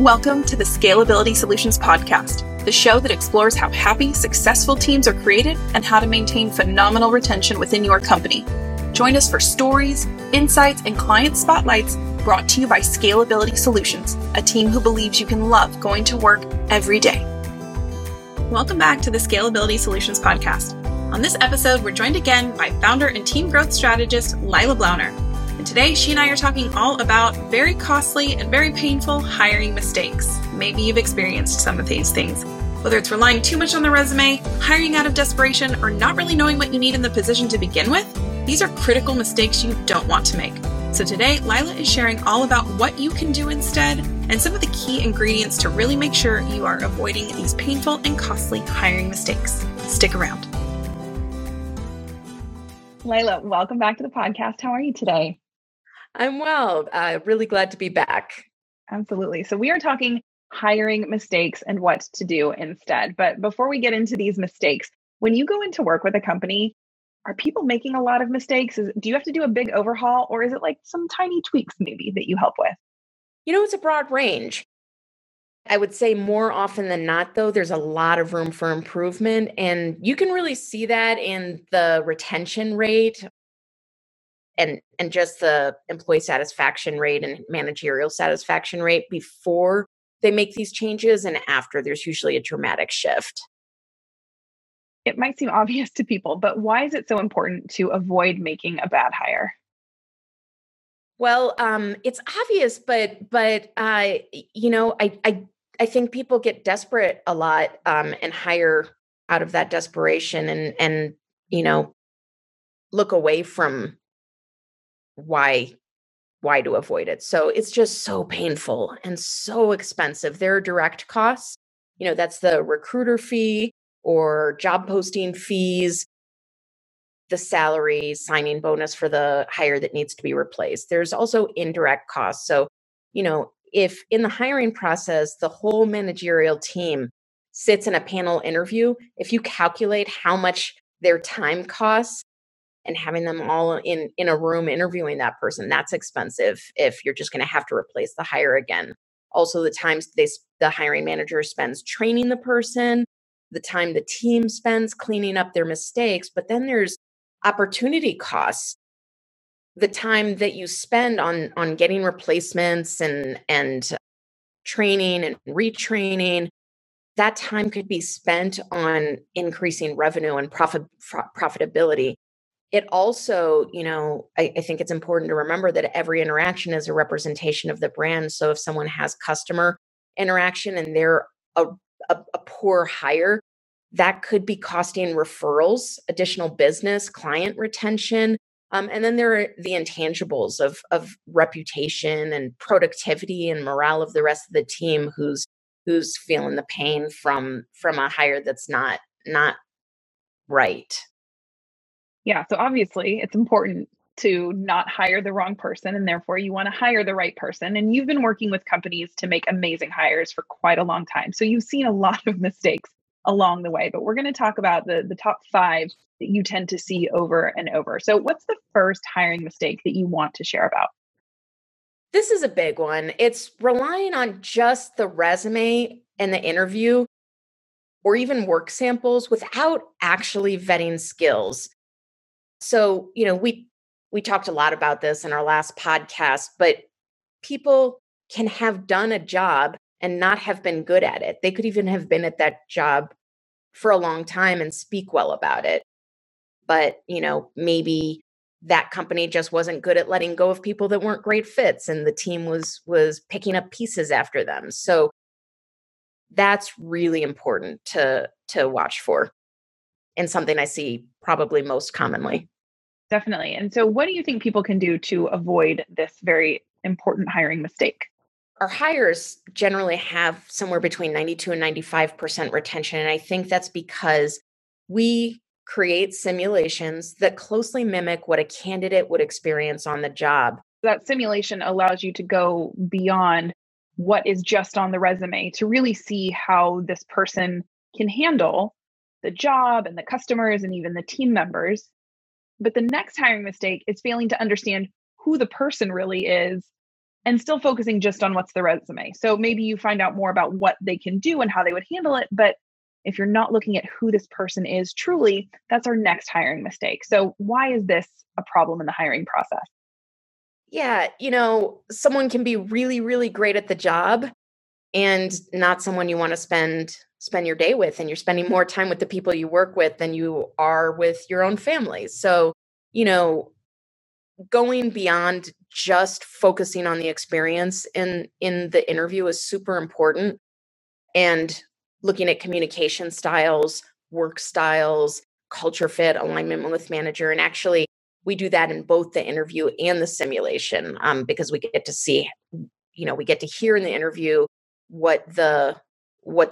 Welcome to the Scalability Solutions podcast, the show that explores how happy, successful teams are created and how to maintain phenomenal retention within your company. Join us for stories, insights, and client spotlights brought to you by Scalability Solutions, a team who believes you can love going to work every day. Welcome back to the Scalability Solutions podcast. On this episode, we're joined again by founder and team growth strategist, Lila Blauner. And today, she and I are talking all about very costly and very painful hiring mistakes. Maybe you've experienced some of these things. Whether it's relying too much on the resume, hiring out of desperation, or not really knowing what you need in the position to begin with, these are critical mistakes you don't want to make. So today, Lila is sharing all about what you can do instead and some of the key ingredients to really make sure you are avoiding these painful and costly hiring mistakes. Stick around. Lila, welcome back to the podcast. How are you today? I'm well. Really glad to be back. Absolutely. So we are talking hiring mistakes and what to do instead. But before we get into these mistakes, when you go into work with a company, are people making a lot of mistakes? Do you have to do a big overhaul, or is it like some tiny tweaks maybe that you help with? You know, it's a broad range. I would say more often than not, though, there's a lot of room for improvement. And you can really see that in the retention rate and just the employee satisfaction rate and managerial satisfaction rate before they make these changes. And after, there's usually a dramatic shift. It might seem obvious to people, but why is it so important to avoid making a bad hire? Well, it's obvious, but you know, I think people get desperate a lot and hire out of that desperation and you know, look away from why to avoid it. So it's just so painful and so expensive. There are direct costs. You know, that's the recruiter fee or job posting fees, the salary, signing bonus for the hire that needs to be replaced. There's also indirect costs. So, you know, if in the hiring process, the whole managerial team sits in a panel interview, if you calculate how much their time costs, and having them all in a room interviewing that person, that's expensive if you're just going to have to replace the hire again. Also, the times the hiring manager spends training the person, the time the team spends cleaning up their mistakes, but then there's opportunity costs. The time that you spend on getting replacements and training and retraining, that time could be spent on increasing revenue and profitability. It also, you know, I think it's important to remember that every interaction is a representation of the brand. So if someone has customer interaction and they're a poor hire, that could be costing referrals, additional business, client retention. And then there are the intangibles of reputation and productivity and morale of the rest of the team who's feeling the pain from a hire that's not right. Yeah. So obviously it's important to not hire the wrong person, and therefore you want to hire the right person. And you've been working with companies to make amazing hires for quite a long time. So you've seen a lot of mistakes along the way, but we're going to talk about the top 5 that you tend to see over and over. So what's the first hiring mistake that you want to share about? This is a big one. It's relying on just the resume and the interview or even work samples without actually vetting skills. So, you know, we talked a lot about this in our last podcast, but people can have done a job and not have been good at it. They could even have been at that job for a long time and speak well about it. But, you know, maybe that company just wasn't good at letting go of people that weren't great fits, and the team was picking up pieces after them. So that's really important to watch for, and something I see probably most commonly. Definitely. And so what do you think people can do to avoid this very important hiring mistake? Our hires generally have somewhere between 92 and 95% retention. And I think that's because we create simulations that closely mimic what a candidate would experience on the job. That simulation allows you to go beyond what is just on the resume to really see how this person can handle the job and the customers and even the team members. But the next hiring mistake is failing to understand who the person really is and still focusing just on what's the resume. So maybe you find out more about what they can do and how they would handle it. But if you're not looking at who this person is truly, that's our next hiring mistake. So why is this a problem in the hiring process? Yeah, someone can be really, really great at the job and not someone you want to spend your day with. And you're spending more time with the people you work with than you are with your own family. So, going beyond just focusing on the experience in the interview is super important. And looking at communication styles, work styles, culture fit, alignment with manager. And actually, we do that in both the interview and the simulation because we get to see, we get to hear in the interview what the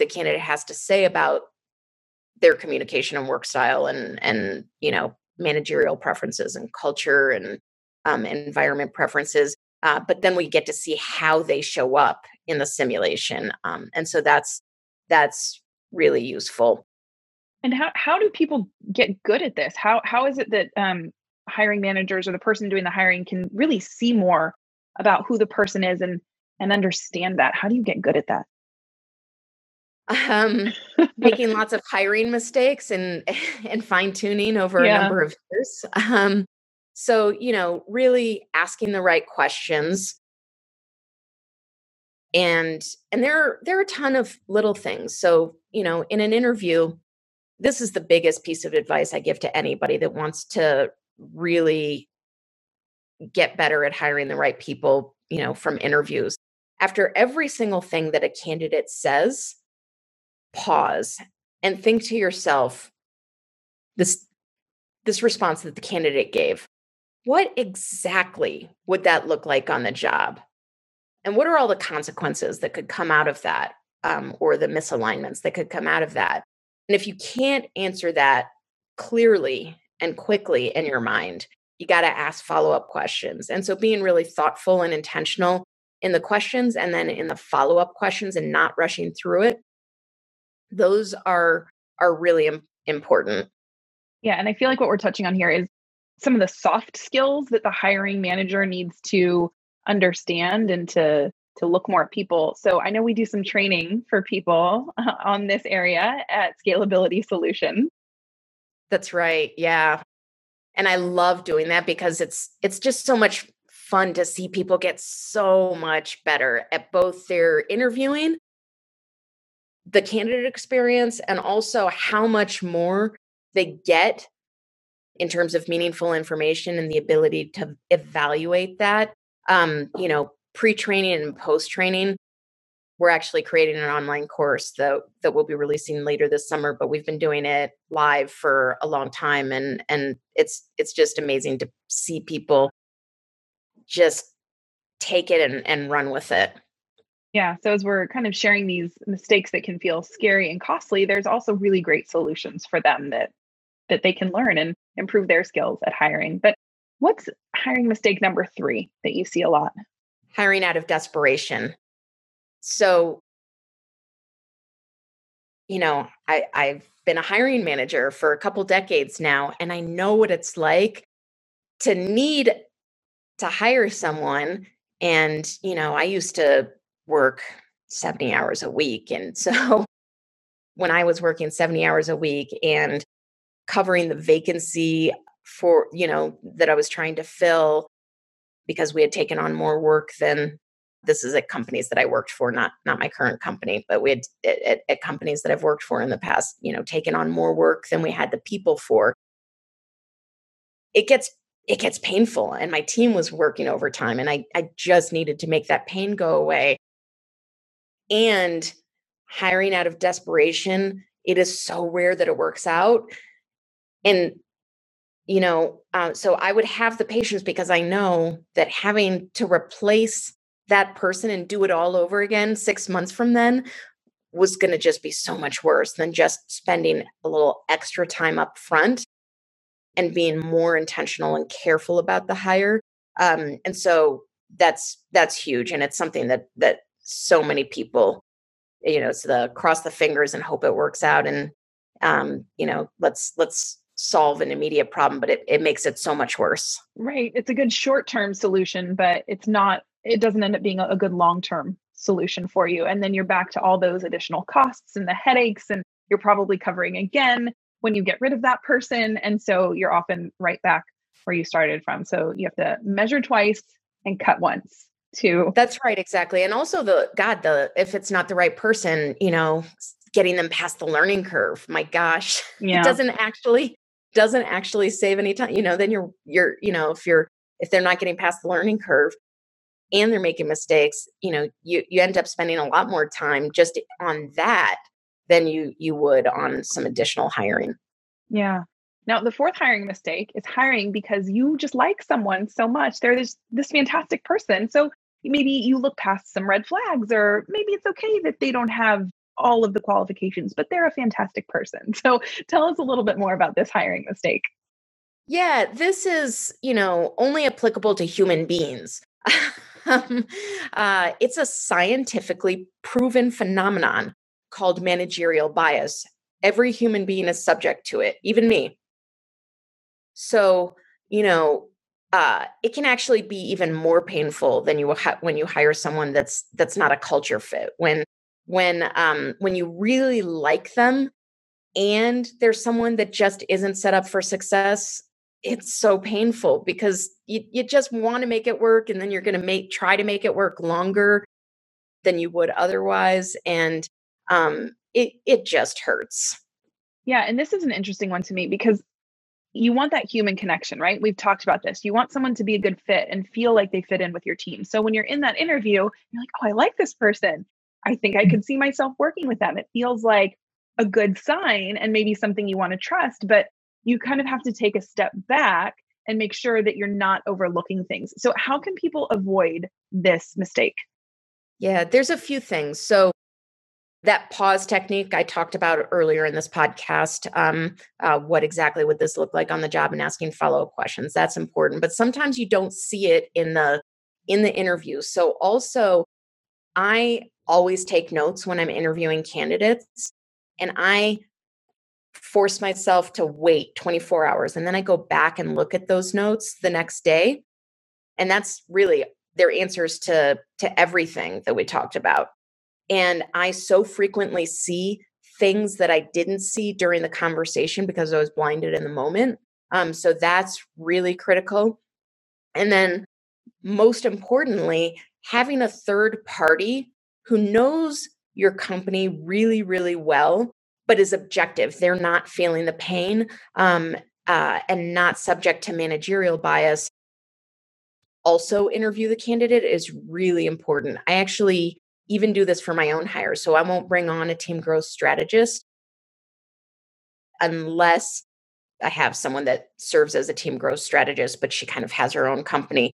candidate has to say about their communication and work style and managerial preferences and culture and environment preferences. But then we get to see how they show up in the simulation. And so that's really useful. And how do people get good at this? How is it that hiring managers or the person doing the hiring can really see more about who the person is and understand that? How do you get good at that? Making lots of hiring mistakes and fine tuning over a number of years. So, really asking the right questions. And there are a ton of little things. So, in an interview, this is the biggest piece of advice I give to anybody that wants to really get better at hiring the right people, from interviews. After every single thing that a candidate says, pause and think to yourself, this response that the candidate gave, what exactly would that look like on the job? And what are all the consequences that could come out of that, or the misalignments that could come out of that? And if you can't answer that clearly and quickly in your mind, you got to ask follow-up questions. And so being really thoughtful and intentional in the questions and then in the follow-up questions and not rushing through it, those are really important. Yeah. And I feel like what we're touching on here is some of the soft skills that the hiring manager needs to understand and to look more at people. So I know we do some training for people on this area at Scalability Solutions. That's right. Yeah. And I love doing that because it's just so much fun to see people get so much better at both their interviewing, the candidate experience, and also how much more they get in terms of meaningful information and the ability to evaluate that. Pre-training and post-training, we're actually creating an online course that we'll be releasing later this summer, but we've been doing it live for a long time. And it's just amazing to see people just take it and run with it. Yeah. So as we're kind of sharing these mistakes that can feel scary and costly, there's also really great solutions for them that they can learn and improve their skills at hiring. But what's hiring mistake number 3 that you see a lot? Hiring out of desperation. So, I've been a hiring manager for a couple decades now, and I know what it's like to need to hire someone. And, I used to work 70 hours a week. And so when I was working 70 hours a week and covering the vacancy for, that I was trying to fill because we had taken on more work than, this is at companies that I worked for, not my current company, but we had at companies that I've worked for in the past, taken on more work than we had the people for. It gets painful. And my team was working overtime and I just needed to make that pain go away. And hiring out of desperation, it is so rare that it works out. And so I would have the patience because I know that having to replace that person and do it all over again 6 months from then was going to just be so much worse than just spending a little extra time up front and being more intentional and careful about the hire. And so that's huge. And it's something that so many people, it's the cross the fingers and hope it works out. And, let's solve an immediate problem, but it makes it so much worse. Right. It's a good short-term solution, but it's not it doesn't end up being a good long-term solution for you. And then you're back to all those additional costs and the headaches, and you're probably covering again when you get rid of that person. And so you're often right back where you started from. So you have to measure twice and cut once. Too. That's right. Exactly. And also if it's not the right person, getting them past the learning curve, my gosh, yeah. It doesn't actually save any time. Then if they're not getting past the learning curve and they're making mistakes, you end up spending a lot more time just on that than you would on some additional hiring. Yeah. Now, the fourth hiring mistake is hiring because you just like someone so much. They're this fantastic person. So maybe you look past some red flags, or maybe it's okay that they don't have all of the qualifications, but they're a fantastic person. So tell us a little bit more about this hiring mistake. Yeah, this is, only applicable to human beings. It's a scientifically proven phenomenon called managerial bias. Every human being is subject to it, even me. So, it can actually be even more painful than you will when you hire someone that's not a culture fit. When you really like them and there's someone that just isn't set up for success, it's so painful because you just want to make it work, and then you're going to try to make it work longer than you would otherwise, and it just hurts. Yeah, and this is an interesting one to me because you want that human connection, right? We've talked about this. You want someone to be a good fit and feel like they fit in with your team. So when you're in that interview, you're like, oh, I like this person. I think I could see myself working with them. It feels like a good sign and maybe something you want to trust, but you kind of have to take a step back and make sure that you're not overlooking things. So how can people avoid this mistake? Yeah, there's a few things. So that pause technique I talked about earlier in this podcast, what exactly would this look like on the job, and asking follow-up questions. That's important. But sometimes you don't see it in the interview. So also, I always take notes when I'm interviewing candidates, and I force myself to wait 24 hours. And then I go back and look at those notes the next day. And that's really their answers to everything that we talked about. And I so frequently see things that I didn't see during the conversation because I was blinded in the moment. So that's really critical. And then most importantly, having a third party who knows your company really, really well, but is objective. They're not feeling the pain and not subject to managerial bias. Also, interview the candidate is really important. I actually even do this for my own hire. So I won't bring on a team growth strategist unless I have someone that serves as a team growth strategist, but she kind of has her own company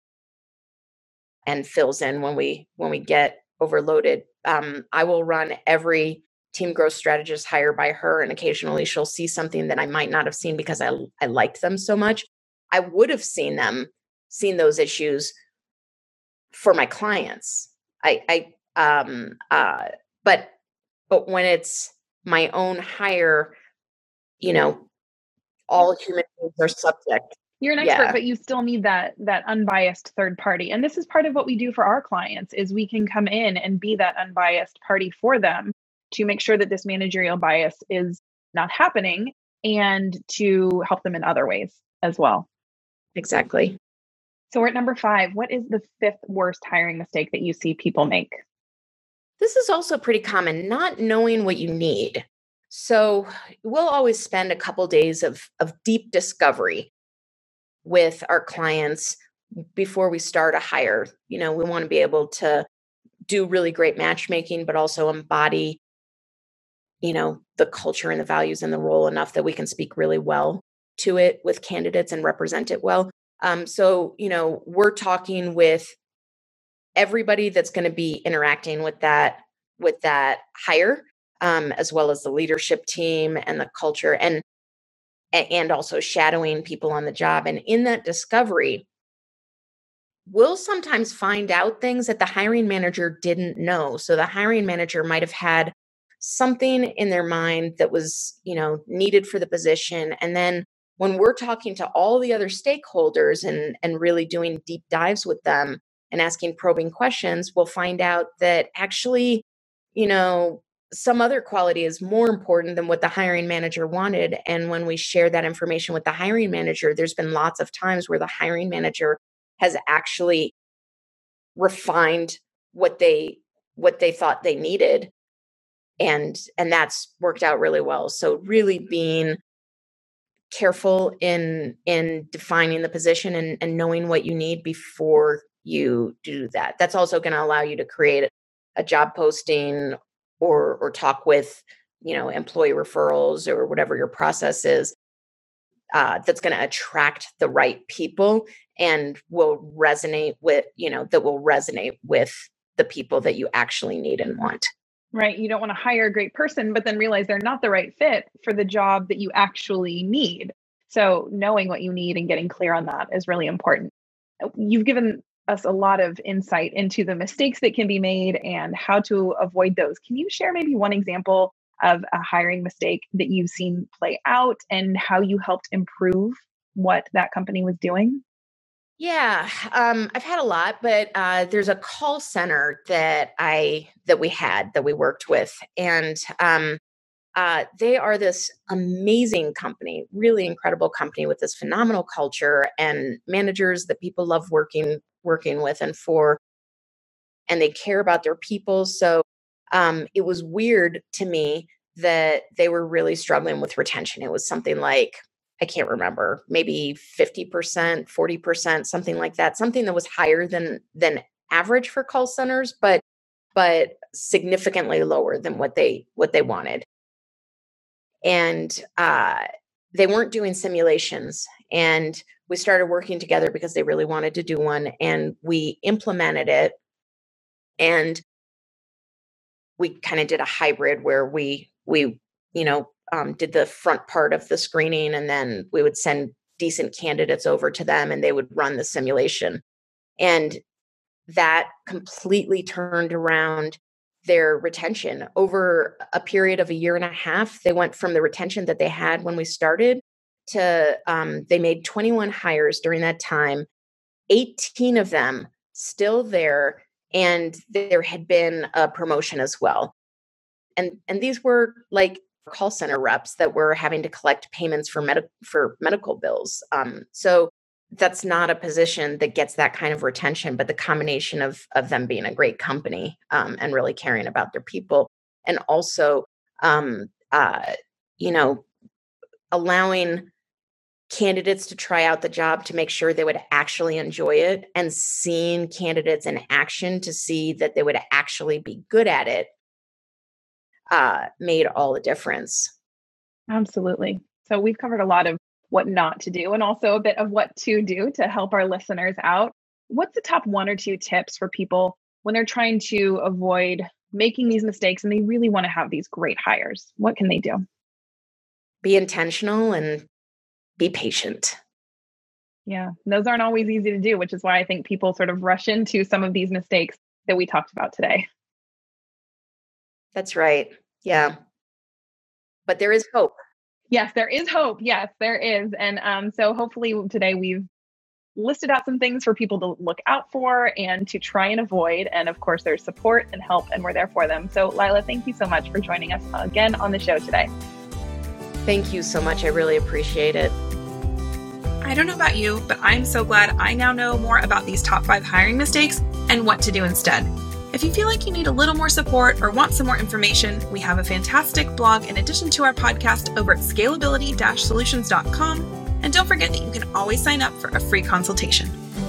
and fills in when we get overloaded. I will run every team growth strategist hire by her, and occasionally she'll see something that I might not have seen because I liked them so much. I would have seen those issues for my clients. But when it's my own hire, all human beings are subject. You're an expert, but you still need that unbiased third party. And this is part of what we do for our clients is we can come in and be that unbiased party for them to make sure that this managerial bias is not happening and to help them in other ways as well. Exactly. So we're at number 5. What is the 5th worst hiring mistake that you see people make? This is also pretty common, not knowing what you need. So we'll always spend a couple days of deep discovery with our clients before we start a hire. We want to be able to do really great matchmaking, but also embody, the culture and the values and the role enough that we can speak really well to it with candidates and represent it well. So, we're talking with everybody that's going to be interacting with that hire, as well as the leadership team and the culture, and also shadowing people on the job. And in that discovery, we'll sometimes find out things that the hiring manager didn't know. So the hiring manager might have had something in their mind that was, needed for the position. And then when we're talking to all the other stakeholders and really doing deep dives with them, and asking probing questions, we'll find out that actually, you know, some other quality is more important than what the hiring manager wanted. And when we share that information with the hiring manager, there's been lots of times where the hiring manager has actually refined what they thought they needed. And that's worked out really well. So really being careful in defining the position and knowing what you need before you do that. That's also going to allow you to create a job posting or talk with, you know, employee referrals or whatever your process is. That's going to attract the right people and will resonate with, you know, that will resonate with the people that you actually need and want. Right. You don't want to hire a great person, but then realize they're not the right fit for the job that you actually need. So knowing what you need and getting clear on that is really important. You've given us a lot of insight into the mistakes that can be made and how to avoid those. Can you share maybe one example of a hiring mistake that you've seen play out and how you helped improve what that company was doing? Yeah, I've had a lot, but there's a call center that we worked with, and they are this amazing company, really incredible company with this phenomenal culture and managers that people love working with and for, and they care about their people. So it was weird to me that they were really struggling with retention. It was something like, I can't remember, maybe 50%, 40%, something like that. Something that was higher than average for call centers, but significantly lower than what they wanted. And they weren't doing simulations. And we started working together because they really wanted to do one. And we implemented it. And we kind of did a hybrid where we did the front part of the screening, and then we would send decent candidates over to them and they would run the simulation. And that completely turned around their retention. Over a period of a year and a half, they went from the retention that they had when we started to they made 21 hires during that time, 18 of them still there, and there had been a promotion as well. And these were like call center reps that were having to collect payments for medical bills. So that's not a position that gets that kind of retention, but the combination of them being a great company and really caring about their people, and also, allowing candidates to try out the job to make sure they would actually enjoy it, and seeing candidates in action to see that they would actually be good at it made all the difference. Absolutely. So we've covered a lot of what not to do and also a bit of what to do to help our listeners out. What's the top one or two tips for people when they're trying to avoid making these mistakes and they really want to have these great hires? What can they do? Be intentional and be patient. Yeah. Those aren't always easy to do, which is why I think people sort of rush into some of these mistakes that we talked about today. That's right. Yeah. But there is hope. Yes, there is hope. Yes, there is. And so hopefully today we've listed out some things for people to look out for and to try and avoid. And of course, there's support and help, and we're there for them. So Lila, thank you so much for joining us again on the show today. Thank you so much. I really appreciate it. I don't know about you, but I'm so glad I now know more about these top 5 hiring mistakes and what to do instead. If you feel like you need a little more support or want some more information, we have a fantastic blog in addition to our podcast over at scalability-solutions.com. And don't forget that you can always sign up for a free consultation.